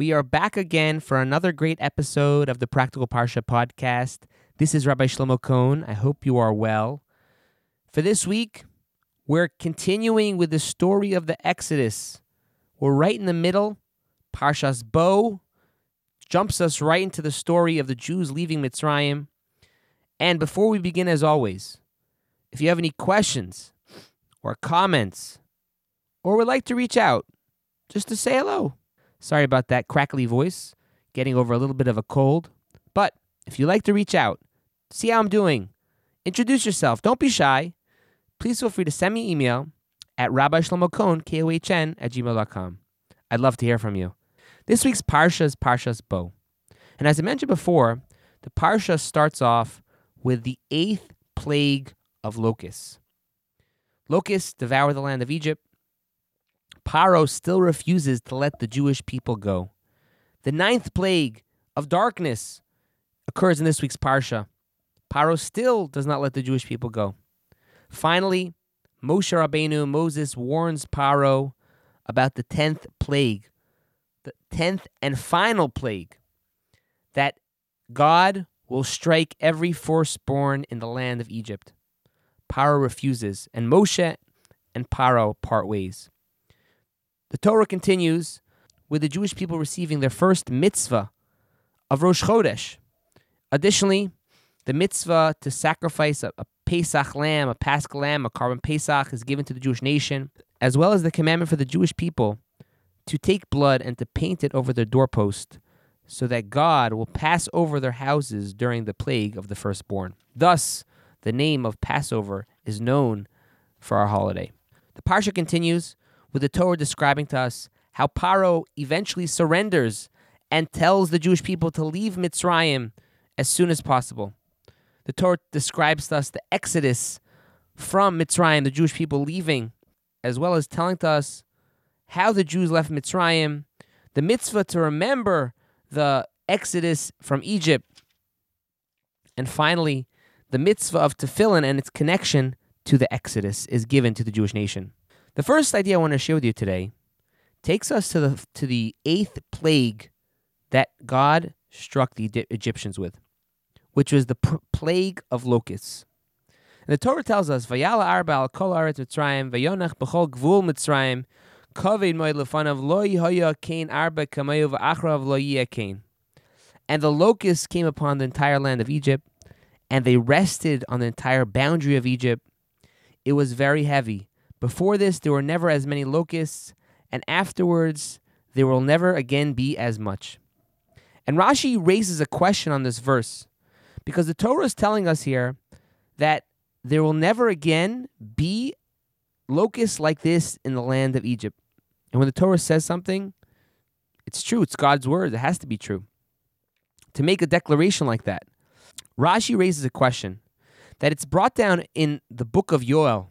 We are back again for another great episode of the Practical Parsha podcast. This is Rabbi Shlomo Kohn. I hope you are well. For this week, we're continuing with the story of the Exodus. We're right in the middle. Parshas Bo jumps us right into the story of the Jews leaving Mitzrayim. And before we begin, as always, if you have any questions or comments or would like to reach out just to say hello, sorry about that crackly voice, getting over a little bit of a cold. But if you'd like to reach out, see how I'm doing, introduce yourself, don't be shy, please feel free to send me email at rabbishlomokohn, K-O-H-N, @gmail.com. I'd love to hear from you. This week's Parsha is Parshas Bo. And as I mentioned before, the Parsha starts off with the 8th plague of locusts. Locusts devour the land of Egypt. Paro still refuses to let the Jewish people go. The 9th plague of darkness occurs in this week's Parsha. Paro still does not let the Jewish people go. Finally, Moshe Rabbeinu, Moses, warns Paro about the 10th plague, the 10th and final plague, that God will strike every firstborn in the land of Egypt. Paro refuses, and Moshe and Paro part ways. The Torah continues with the Jewish people receiving their first mitzvah of Rosh Chodesh. Additionally, the mitzvah to sacrifice a Pesach lamb, a Paschal lamb, a Karban Pesach is given to the Jewish nation, as well as the commandment for the Jewish people to take blood and to paint it over their doorpost so that God will pass over their houses during the plague of the firstborn. Thus, the name of Passover is known for our holiday. The Parsha continues with the Torah describing to us how Paro eventually surrenders and tells the Jewish people to leave Mitzrayim as soon as possible. The Torah describes to us the exodus from Mitzrayim, the Jewish people leaving, as well as telling to us how the Jews left Mitzrayim, the mitzvah to remember the exodus from Egypt, and finally, the mitzvah of tefillin and its connection to the exodus is given to the Jewish nation. The first idea I want to share with you today takes us to the 8th plague that God struck the Egyptians with, which was the plague of locusts. And the Torah tells us, "Vayala arba al kol haaretz Mitzrayim, vayonach b'chol gvul Mitzrayim, kaved moed lefanav lo yihaya kain arba kamayu v'achrav lo yihya kain." And the locusts came upon the entire land of Egypt, and they rested on the entire boundary of Egypt. It was very heavy. Before this, there were never as many locusts, and afterwards, there will never again be as much. And Rashi raises a question on this verse, because the Torah is telling us here that there will never again be locusts like this in the land of Egypt. And when the Torah says something, it's true. It's God's word. It has to be true. To make a declaration like that, Rashi raises a question that it's brought down in the book of Yoel,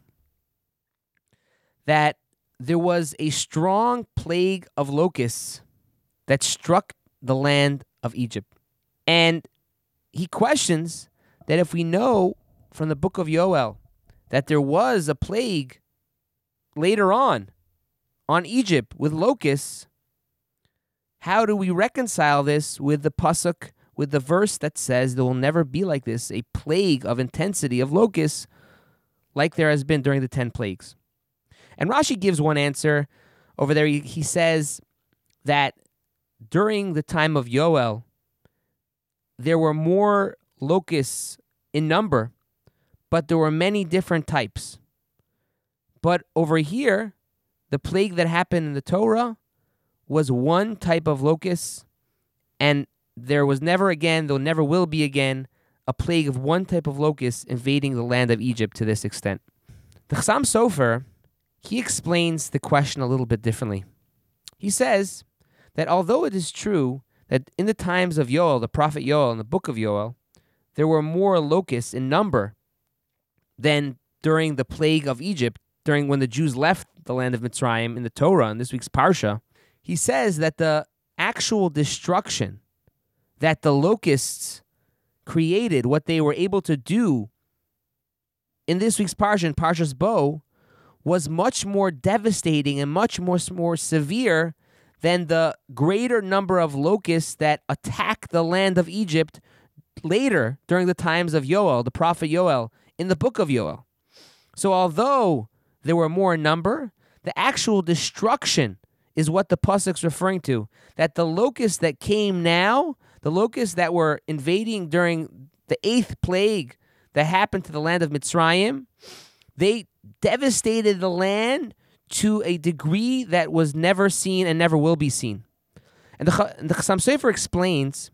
that there was a strong plague of locusts that struck the land of Egypt. And he questions that if we know from the book of Yoel that there was a plague later on Egypt with locusts, how do we reconcile this with the pasuk, with the verse that says there will never be like this, a plague of intensity of locusts like there has been during the 10 plagues? And Rashi gives one answer over there. He says that during the time of Yoel, there were more locusts in number, but there were many different types. But over here, the plague that happened in the Torah was one type of locusts, and there was never again, there never will be again, a plague of one type of locusts invading the land of Egypt to this extent. The Chassam Sofer, he explains the question a little bit differently. He says that although it is true that in the times of Yoel, the prophet Yoel, in the book of Yoel, there were more locusts in number than during the plague of Egypt, during when the Jews left the land of Mitzrayim in the Torah, in this week's Parsha, he says that the actual destruction that the locusts created, what they were able to do in this week's Parsha, in Parshas Bo, was much more devastating and much more severe than the greater number of locusts that attack the land of Egypt later during the times of Yoel, the prophet Yoel, in the book of Yoel. So although there were more in number, the actual destruction is what the pasuk's referring to, that the locusts that came now, the locusts that were invading during the 8th plague that happened to the land of Mitzrayim, they devastated the land to a degree that was never seen and never will be seen. And the Chassam Sofer explains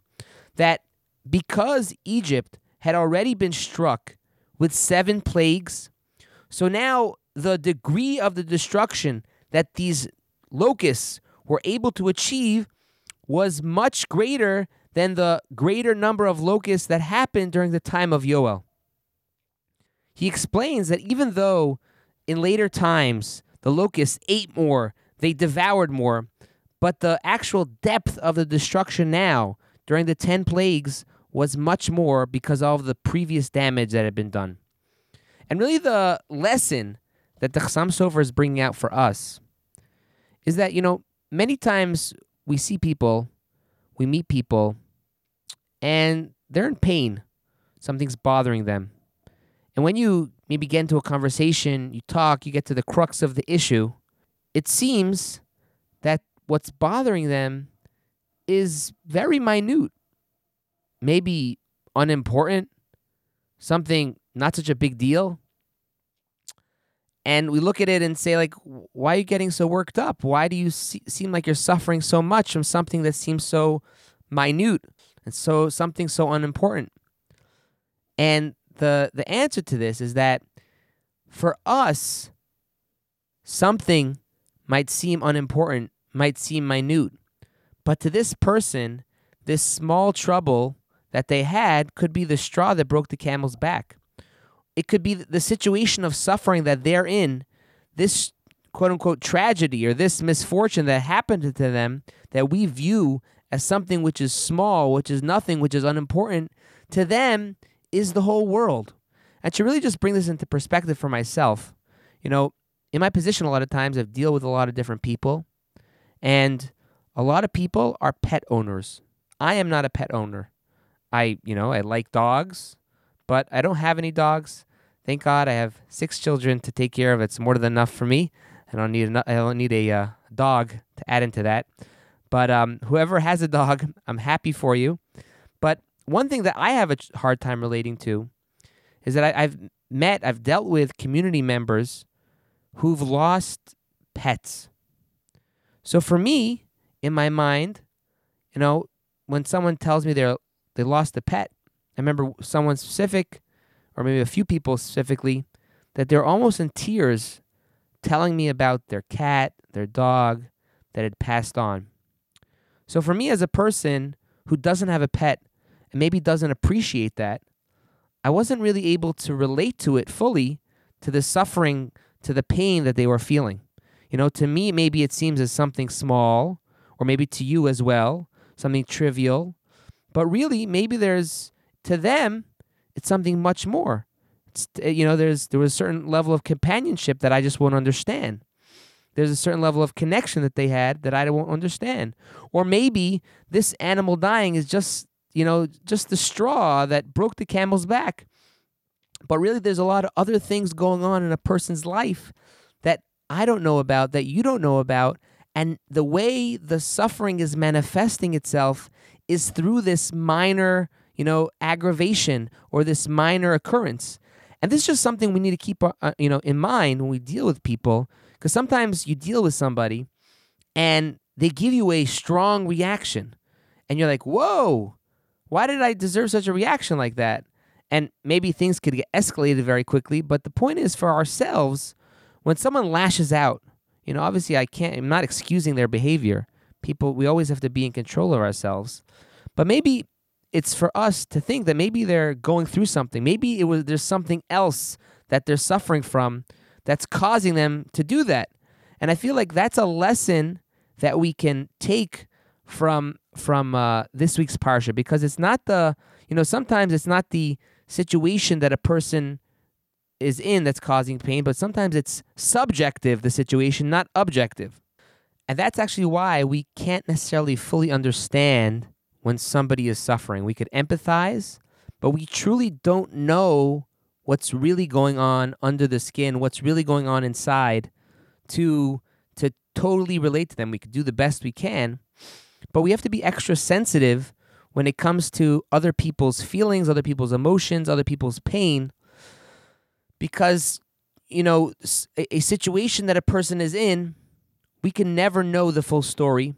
that because Egypt had already been struck with 7 plagues, so now the degree of the destruction that these locusts were able to achieve was much greater than the greater number of locusts that happened during the time of Yoel. He explains that even though in later times the locusts ate more, they devoured more, but the actual depth of the destruction now during the 10 plagues was much more because of all the previous damage that had been done. And really the lesson that the Chassam Sofer is bringing out for us is that, many times we see people, we meet people, and they're in pain. Something's bothering them. And when you maybe get into a conversation, you talk, you get to the crux of the issue, it seems that what's bothering them is very minute, maybe unimportant, something not such a big deal. And we look at it and say, why are you getting so worked up? Why do you seem like you're suffering so much from something that seems so minute and something so unimportant? And the answer to this is that for us, something might seem unimportant, might seem minute, but to this person, this small trouble that they had could be the straw that broke the camel's back. It could be the situation of suffering that they're in, this quote-unquote tragedy or this misfortune that happened to them that we view as something which is small, which is nothing, which is unimportant, to them is the whole world. And to really just bring this into perspective for myself, in my position a lot of times I deal with a lot of different people, and a lot of people are pet owners. I am not a pet owner. I like dogs, but I don't have any dogs. Thank God I have 6 children to take care of. It's more than enough for me. I don't need a dog to add into that. But whoever has a dog, I'm happy for you. But one thing that I have a hard time relating to is that I've dealt with community members who've lost pets. So for me, in my mind, when someone tells me they lost a pet, I remember someone specific, or maybe a few people specifically, that they're almost in tears telling me about their cat, their dog that had passed on. So for me as a person who doesn't have a pet and maybe doesn't appreciate that, I wasn't really able to relate to it fully, to the suffering, to the pain that they were feeling. To me, maybe it seems as something small, or maybe to you as well, something trivial, but really maybe to them, it's something much more. There was a certain level of companionship that I just won't understand. There's a certain level of connection that they had that I won't understand. Or maybe this animal dying is just the straw that broke the camel's back. But really, there's a lot of other things going on in a person's life that I don't know about, that you don't know about, and the way the suffering is manifesting itself is through this minor aggravation or this minor occurrence. And this is just something we need to keep in mind when we deal with people, because sometimes you deal with somebody and they give you a strong reaction and you're like, whoa, why did I deserve such a reaction like that? And maybe things could get escalated very quickly, but the point is for ourselves, when someone lashes out, obviously I'm not excusing their behavior. People, we always have to be in control of ourselves, but maybe it's for us to think that maybe they're going through something. Maybe there's something else that they're suffering from that's causing them to do that. And I feel like that's a lesson that we can take from this week's Parsha, because it's not sometimes it's not the situation that a person is in that's causing pain, but sometimes it's subjective, the situation, not objective. And that's actually why we can't necessarily fully understand when somebody is suffering. We could empathize, but we truly don't know what's really going on under the skin, what's really going on inside to totally relate to them. We could do the best we can, but we have to be extra sensitive when it comes to other people's feelings, other people's emotions, other people's pain, because, you know, a situation that a person is in, we can never know the full story,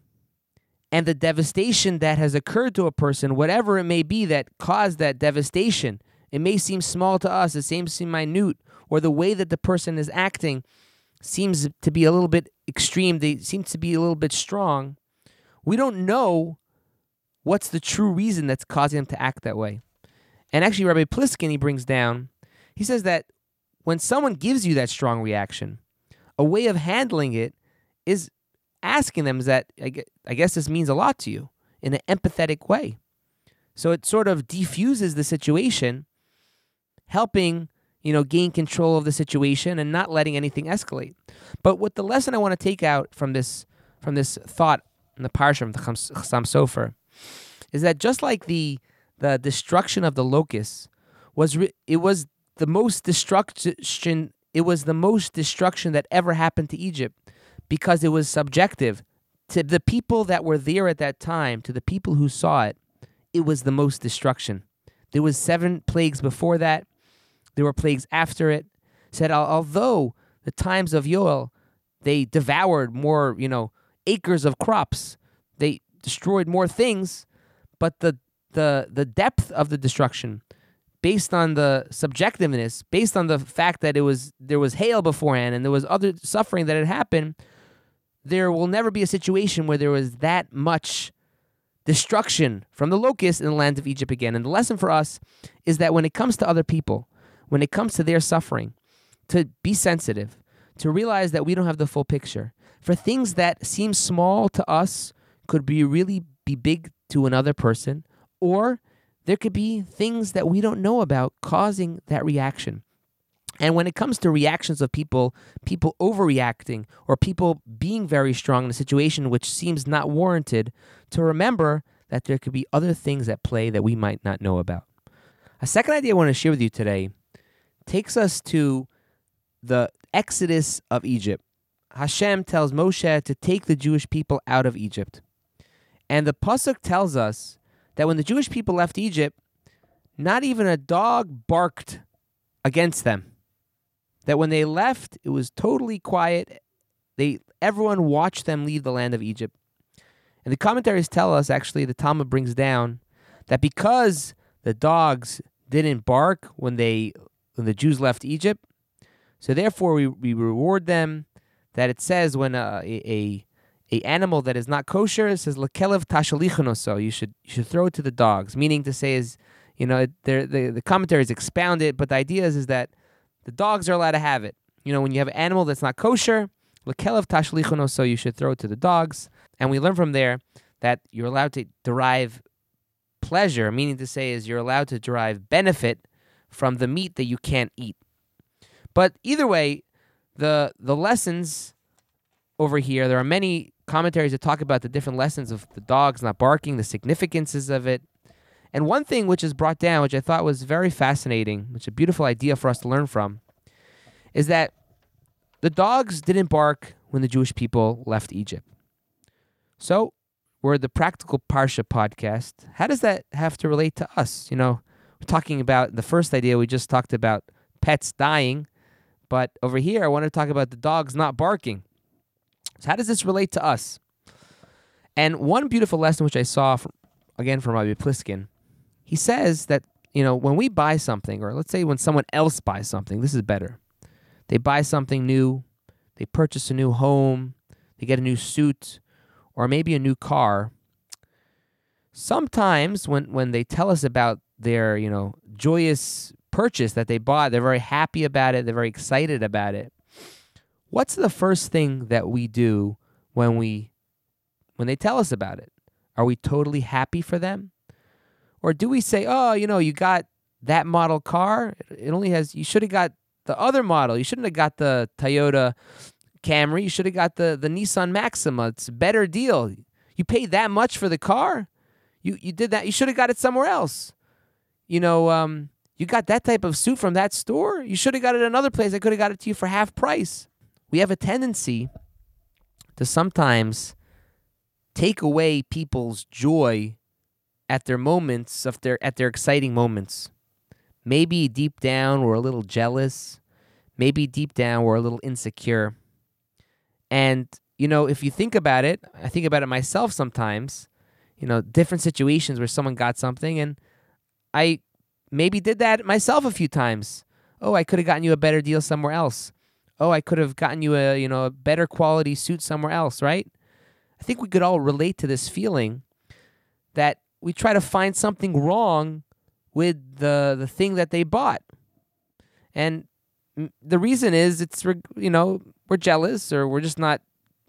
and the devastation that has occurred to a person, whatever it may be that caused that devastation, it may seem small to us, it may seem minute, or the way that the person is acting seems to be a little bit extreme, they seem to be a little bit strong. We don't know what's the true reason that's causing them to act that way. And actually, Rabbi Pliskin, he brings down, he says that when someone gives you that strong reaction, a way of handling it is asking them, is that, I guess this means a lot to you, in an empathetic way. So it sort of defuses the situation, helping, you know, gain control of the situation and not letting anything escalate. But what the lesson I want to take out from this thought in the parsha of the Chassam Sofer is that just like the destruction of the locusts was the most destruction that ever happened to Egypt, because it was subjective to the people that were there at that time, to the people who saw it. It was the most destruction. There was 7 plagues before that. There were plagues after it. Said although the times of Yoel, they devoured more, acres of crops, they destroyed more things, but the depth of the destruction, based on the subjectiveness, based on the fact that there was hail beforehand and there was other suffering that had happened, there will never be a situation where there was that much destruction from the locusts in the land of Egypt again. And the lesson for us is that when it comes to other people, when it comes to their suffering, to be sensitive, to realize that we don't have the full picture. For things that seem small to us could be really be big to another person, or there could be things that we don't know about causing that reaction. And when it comes to reactions of people overreacting, or people being very strong in a situation which seems not warranted, to remember that there could be other things at play that we might not know about. A second idea I want to share with you today takes us to the Exodus of Egypt. Hashem tells Moshe to take the Jewish people out of Egypt. And the pasuk tells us that when the Jewish people left Egypt, not even a dog barked against them. That when they left, it was totally quiet. Everyone watched them leave the land of Egypt. And the commentaries tell us, actually, the Talmud brings down, that because the dogs didn't bark when the Jews left Egypt, so therefore we reward them, that it says when an animal that is not kosher, it says lekelev tashalichonoso. You should throw it to the dogs. Meaning to say is, the commentaries expound it, but the idea is that the dogs are allowed to have it. When you have an animal that's not kosher, lekelev tashalichonoso, you should throw it to the dogs. And we learn from there that you're allowed to derive pleasure. Meaning to say is you're allowed to derive benefit from the meat that you can't eat. But either way, the lessons over here, there are many commentaries that talk about the different lessons of the dogs not barking, the significances of it. And one thing which is brought down, which I thought was very fascinating, which is a beautiful idea for us to learn from, is that the dogs didn't bark when the Jewish people left Egypt. So we're the Practical Parsha podcast. How does that have to relate to us? We're talking about the first idea, we just talked about pets dying, but over here I want to talk about the dogs not barking. So how does this relate to us? And one beautiful lesson which I saw, from Rabbi Pliskin, he says that, when we buy something, or let's say when someone else buys something, this is better. They buy something new, they purchase a new home, they get a new suit, or maybe a new car. Sometimes when they tell us about their, joyous purchase that they bought, they're very happy about it, they're very excited about it. What's the first thing that we do when they tell us about it? Are we totally happy for them? Or do we say, you got that model car, you should have got the other model, you shouldn't have got the Toyota Camry. You should have got the Nissan Maxima. It's a better deal. You paid that much for the car? You did that. You should have got it somewhere else. You know, you got that type of suit from that store? You should have got it another place. I could have got it to you for half price. We have a tendency to sometimes take away people's joy at their moments, at their exciting moments. Maybe deep down we're a little jealous. Maybe deep down we're a little insecure. And, you know, if you think about it, I think about it myself sometimes, you know, different situations where someone got something and I maybe did that myself a few times. Oh, I could have gotten you a better deal somewhere else. Oh, I could have gotten you a, you know, a better quality suit somewhere else, right? I think we could all relate to this feeling that we try to find something wrong with the thing that they bought. And the reason is it's, you know, we're jealous or we're just not,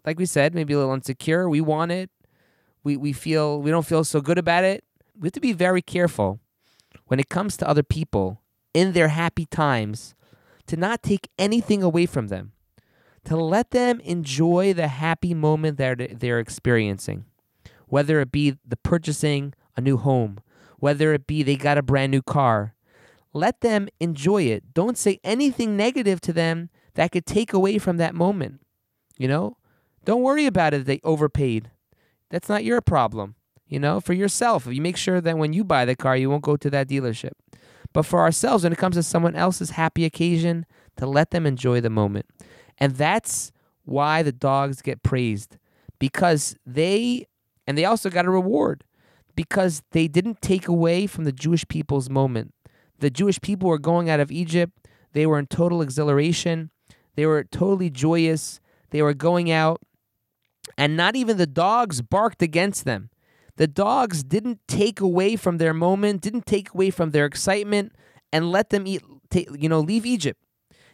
like we said, maybe a little insecure. We want it. We don't feel so good about it. We have to be very careful when it comes to other people in their happy times to not take anything away from them, to let them enjoy the happy moment that they're experiencing, whether it be the purchasing a new home, whether it be they got a brand new car. Let them enjoy it. Don't say anything negative to them that could take away from that moment. You know, don't worry about it if they overpaid. That's not your problem. You know, for yourself, you make sure that when you buy the car, you won't go to that dealership. But for ourselves, when it comes to someone else's happy occasion, to let them enjoy the moment. And that's why the dogs get praised, because they also got a reward because they didn't take away from the Jewish people's moment. The Jewish people were going out of Egypt. They were in total exhilaration. They were totally joyous. They were going out, and not even the dogs barked against them. The dogs didn't take away from their moment, didn't take away from their excitement, and let them leave Egypt.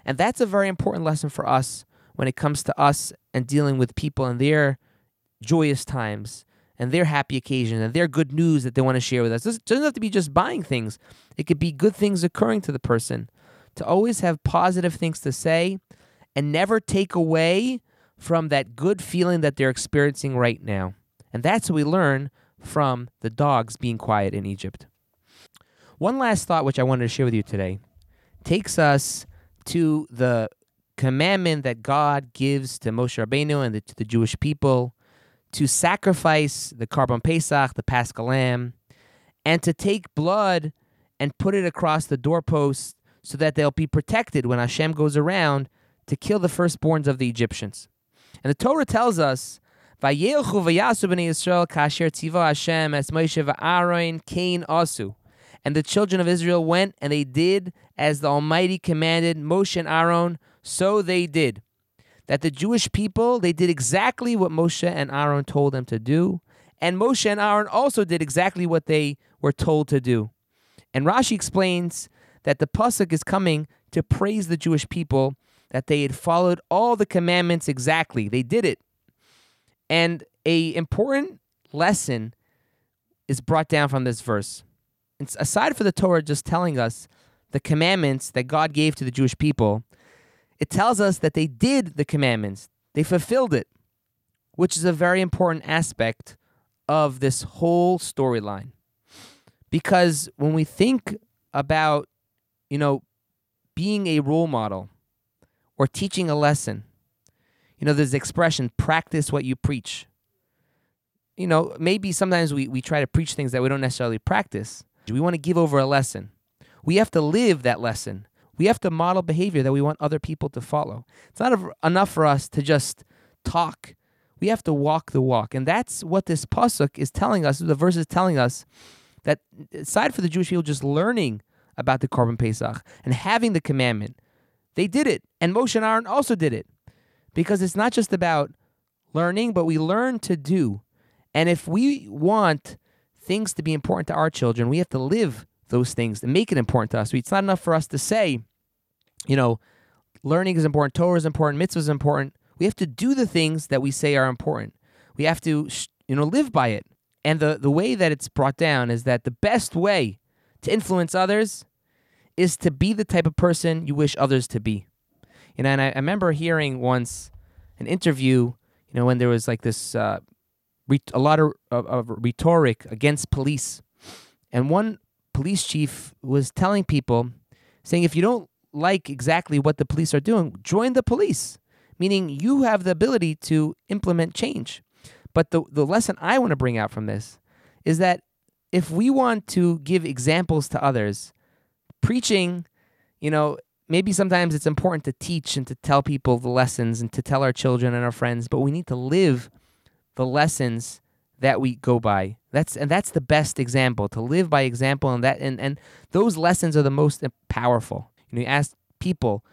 And that's a very important lesson for us when it comes to us and dealing with people and their joyous times and their happy occasion and their good news that they want to share with us. This doesn't have to be just buying things. It could be good things occurring to the person. To always have positive things to say and never take away from that good feeling that they're experiencing right now. And that's what we learn from the dogs being quiet in Egypt. One last thought which I wanted to share with you today takes us to the commandment that God gives to Moshe Rabbeinu and to the Jewish people to sacrifice the Karban Pesach, the Paschal Lamb, and to take blood and put it across the doorpost so that they'll be protected when Hashem goes around to kill the firstborns of the Egyptians. And the Torah tells us, Vayelchu vayasu b'nei Yisrael kasher tiva Hashem es Moshe v'Aaron kain asu. And the children of Israel went, and they did as the Almighty commanded Moshe and Aaron, so they did. That the Jewish people, they did exactly what Moshe and Aaron told them to do. And Moshe and Aaron also did exactly what they were told to do. And Rashi explains that the pasuk is coming to praise the Jewish people, that they had followed all the commandments exactly. They did it. And an important lesson is brought down from this verse. It's aside from the Torah just telling us the commandments that God gave to the Jewish people, it tells us that they did the commandments. They fulfilled it, which is a very important aspect of this whole storyline. Because when we think about, you know, being a role model or teaching a lesson, you know, there's the expression, practice what you preach. You know, maybe sometimes we try to preach things that we don't necessarily practice. We want to give over a lesson. We have to live that lesson. We have to model behavior that we want other people to follow. It's not enough for us to just talk. We have to walk the walk. And that's what this pasuk is telling us, the verse is telling us, that aside for the Jewish people just learning about the Korban Pesach and having the commandment, they did it. And Moshe and Aaron also did it. Because it's not just about learning, but we learn to do. And if we want things to be important to our children, we have to live those things and make it important to us. It's not enough for us to say, you know, learning is important, Torah is important, mitzvah is important. We have to do the things that we say are important. We have to, you know, live by it. And the way that it's brought down is that the best way to influence others is to be the type of person you wish others to be. You know, and I remember hearing once an interview, you know, when there was like this a lot of rhetoric against police, and one police chief was telling people, saying, if you don't like exactly what the police are doing, join the police, meaning you have the ability to implement change. But the lesson I want to bring out from this is that if we want to give examples to others, preaching, you know, maybe sometimes it's important to teach and to tell people the lessons and to tell our children and our friends, but we need to live the lessons that we go by. That's the best example, to live by example, and those lessons are the most powerful. You know, you ask people,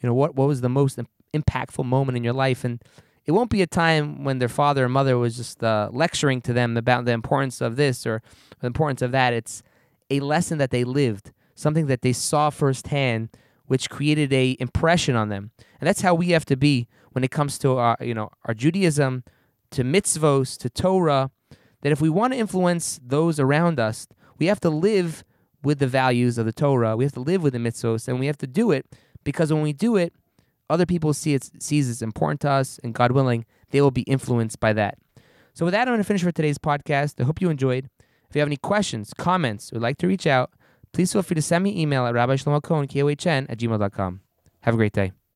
you know, what was the most impactful moment in your life, and it won't be a time when their father or mother was just lecturing to them about the importance of this or the importance of that. It's a lesson that they lived, something that they saw firsthand, which created a impression on them. And that's how we have to be when it comes to our Judaism, to mitzvos, to Torah, that if we want to influence those around us, we have to live with the values of the Torah, we have to live with the mitzvos, and we have to do it, because when we do it, other people sees it's important to us, and God willing, they will be influenced by that. So with that, I'm going to finish for today's podcast. I hope you enjoyed. If you have any questions, comments, or would like to reach out, please feel free to send me an email at rabbishlomokohn@gmail.com. Have a great day.